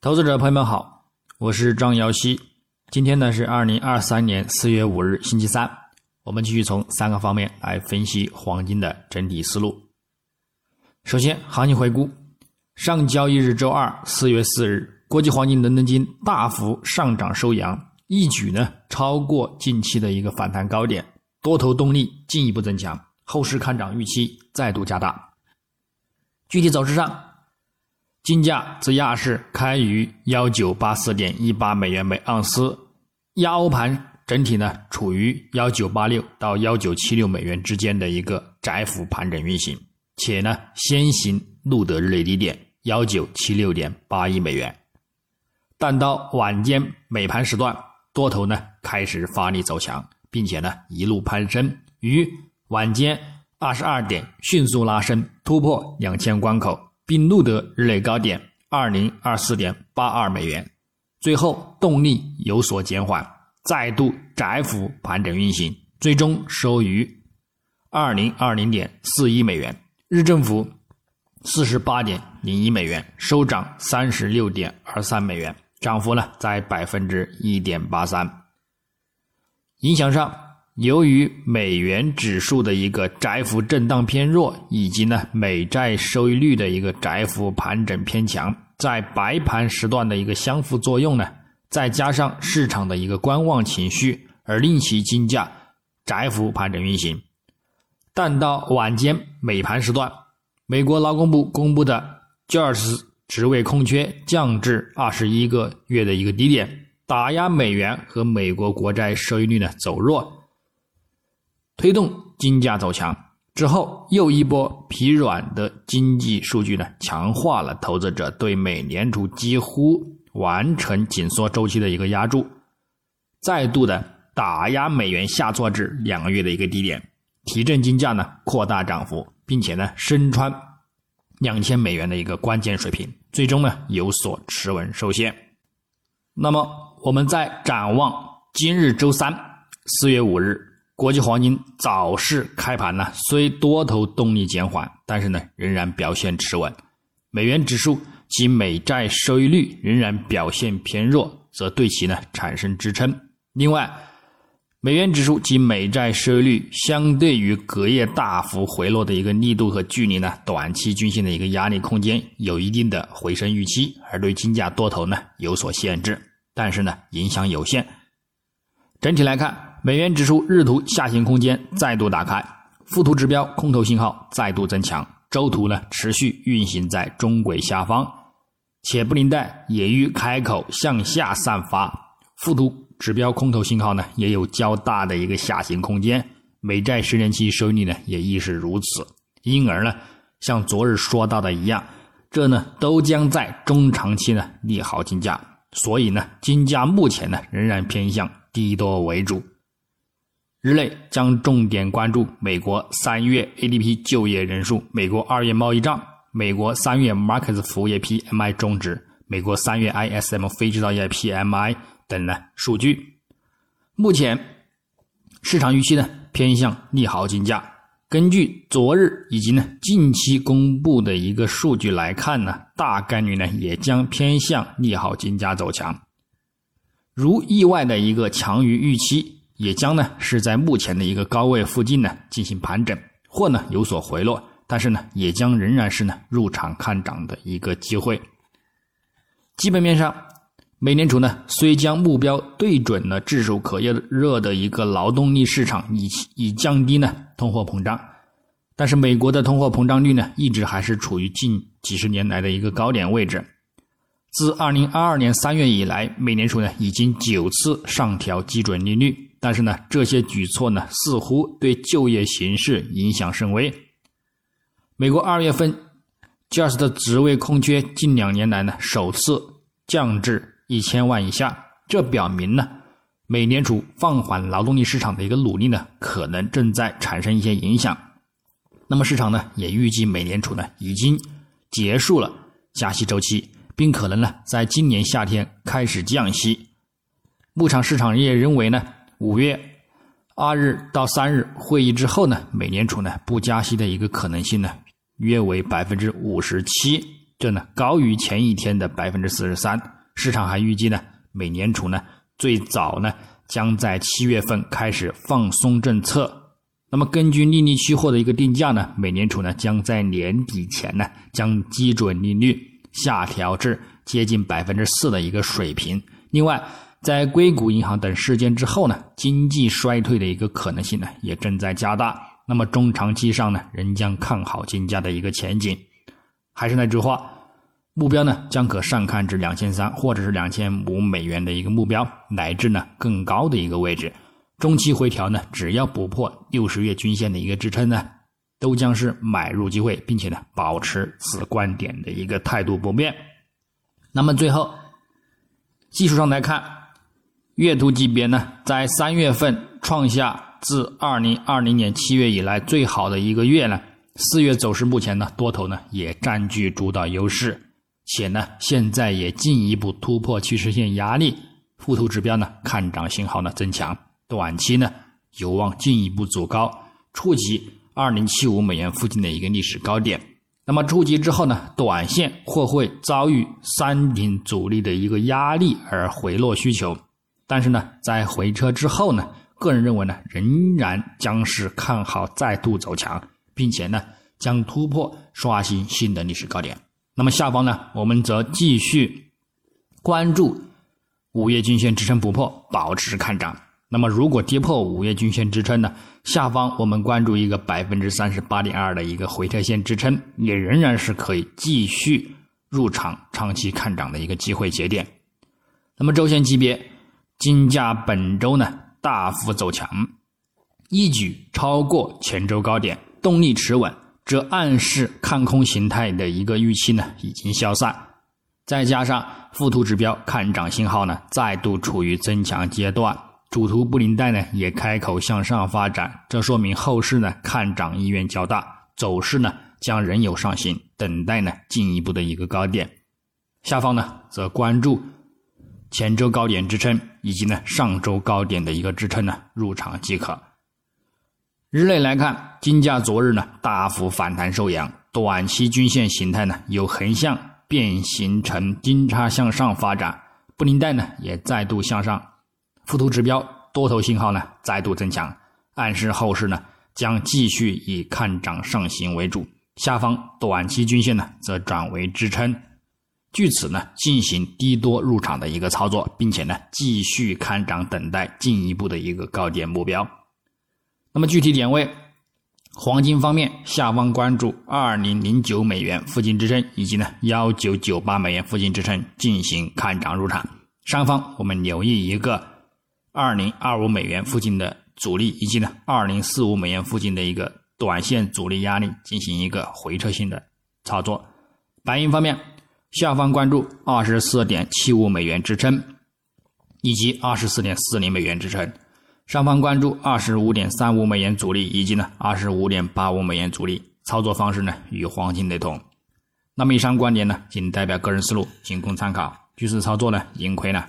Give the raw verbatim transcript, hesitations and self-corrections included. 投资者朋友们好，我是张瑶希。今天呢是二零二三年四月五日星期三，我们继续从三个方面来分析黄金的整体思路。首先，行情回顾。上交易日周二四月四日，国际黄金伦敦金大幅上涨收阳，一举呢超过近期的一个反弹高点，多头动力进一步增强，后市看涨预期再度加大。具体走势上，金价自亚市开于 一九八四点一八 美元每盎司，亚欧盘整体呢处于一九八六到一九七六美元之间的一个窄幅盘整运行，且呢先行录得日内低点 一九七六点八一 美元。但到晚间美盘时段，多头呢开始发力走强，并且呢一路攀升，于晚间二十二点迅速拉升，突破两千关口，并录得日内高点 二零二四点八二 美元，最后动力有所减缓，再度窄幅盘整运行，最终收于 二零二零点四一 美元，日振幅 四十八点零一 美元，收涨 三十六点二三 美元，涨幅呢在 百分之一点八三。 影响上，由于美元指数的一个窄幅震荡偏弱，以及呢美债收益率的一个窄幅盘整偏强，在白盘时段的一个相互作用呢，再加上市场的一个观望情绪，而令其金价窄幅盘整运行。但到晚间美盘时段，美国劳工部公布的 J O L T S 职位空缺降至二十一个月的一个低点，打压美元和美国国债收益率呢走弱，推动金价走强。之后又一波疲软的经济数据呢，强化了投资者对美联储几乎完成紧缩周期的一个压注，再度的打压美元下挫至两个月的一个低点，提振金价呢扩大涨幅，并且呢升穿两千美元的一个关键水平，最终呢有所持稳收线。那么我们再展望今日周三四月五日，国际黄金早市开盘呢，虽多头动力减缓，但是呢仍然表现持稳。美元指数及美债收益率仍然表现偏弱，则对其呢产生支撑。另外，美元指数及美债收益率相对于隔夜大幅回落的一个力度和距离呢，短期均线的一个压力空间有一定的回升预期，而对金价多头呢有所限制，但是呢影响有限。整体来看，美元指数日图下行空间再度打开，附图指标空头信号再度增强，周图呢持续运行在中轨下方，且布林带也于开口向下散发，附图指标空头信号呢也有较大的一个下行空间，美债十年期收益率呢也亦是如此。因而呢，像昨日说到的一样，这呢都将在中长期呢利好金价，所以呢金价目前呢仍然偏向低多为主。日内将重点关注美国三月 A D P 就业人数、美国二月贸易账、美国三月 Markets 服务业 P M I 终值、美国三月 I S M 非制造业 P M I 等呢数据。目前市场预期呢偏向利好金价，根据昨日以及呢近期公布的一个数据来看呢，大概率呢也将偏向利好金价走强。如意外的一个强于预期，也将呢是在目前的一个高位附近呢进行盘整，或呢有所回落，但是呢也将仍然是呢入场看涨的一个机会。基本面上，美联储呢虽将目标对准了炙手可热的一个劳动力市场，以以降低呢通货膨胀，但是美国的通货膨胀率呢一直还是处于近几十年来的一个高点位置。自二零二二年三月以来，美联储呢已经九次上调基准利率，但是呢这些举措呢似乎对就业形势影响甚微。美国二月份 J O L T S 的职位空缺近两年来呢首次降至一千万以下，这表明呢美联储放缓劳动力市场的一个努力呢可能正在产生一些影响。那么市场呢也预计美联储呢已经结束了加息周期，并可能呢在今年夏天开始降息。牧场市场也认为呢五月二日到三日会议之后呢，美联储呢不加息的一个可能性呢约为 百分之五十七，这呢高于前一天的 百分之四十三。 市场还预计呢美联储呢最早呢将在七月份开始放松政策。那么根据利率期货的一个定价呢，美联储呢将在年底前呢将基准利率下调至接近 百分之四 的一个水平。另外在硅谷银行等事件之后呢，经济衰退的一个可能性呢也正在加大。那么中长期上呢仍将看好金价的一个前景。还是那句话，目标呢将可上看至两千三百或者是两千五百美元的一个目标，乃至呢更高的一个位置。中期回调呢只要不破六十月均线的一个支撑呢，都将是买入机会，并且呢保持此观点的一个态度不变。那么最后技术上来看，月度级别呢在三月份创下自二零二零年七月以来最好的一个月呢，四月走势目前呢多头呢也占据主导优势，且呢现在也进一步突破趋势线压力，附图指标呢看涨信号呢增强，短期呢有望进一步走高，触及二零七五美元附近的一个历史高点。那么触及之后呢，短线或会遭遇三顶阻力的一个压力而回落需求，但是呢在回撤之后呢，个人认为呢仍然将是看好再度走强，并且呢将突破刷新新的历史高点。那么下方呢我们则继续关注五月均线支撑不破，保持看涨。那么如果跌破五月均线支撑呢，下方我们关注一个 百分之三十八点二 的一个回撤线支撑，也仍然是可以继续入场长期看涨的一个机会节点。那么周线级别，金价本周呢大幅走强，一举超过前周高点，动力持稳，这暗示看空形态的一个预期呢已经消散，再加上附图指标看涨信号呢再度处于增强阶段，主图布林带呢也开口向上发展，这说明后市呢看涨意愿较大，走势呢将仍有上行，等待呢进一步的一个高点。下方呢则关注前周高点支撑以及呢上周高点的一个支撑呢入场即可。日内来看，金价昨日呢大幅反弹收阳，短期均线形态呢由横向变形成金叉向上发展，布林带呢也再度向上，附图指标多头信号呢再度增强，暗示后市呢将继续以看涨上行为主，下方短期均线呢则转为支撑，据此呢进行低多入场的一个操作，并且呢继续看涨，等待进一步的一个高点目标。那么具体点位，黄金方面，下方关注二零零九美元附近支撑以及呢一九九八美元附近支撑进行看涨入场，上方我们留意一个二零二五美元附近的阻力，以及呢二零四五美元附近的一个短线阻力压力进行一个回撤性的操作。白银方面，下方关注 二十四点七五 美元支撑以及 二十四点四零 美元支撑，上方关注 二十五点三五 美元阻力以及呢 二十五点八五 美元阻力，操作方式呢与黄金雷同。那么以上观点呢仅代表个人思路，仅供参考，据此操作呢盈亏呢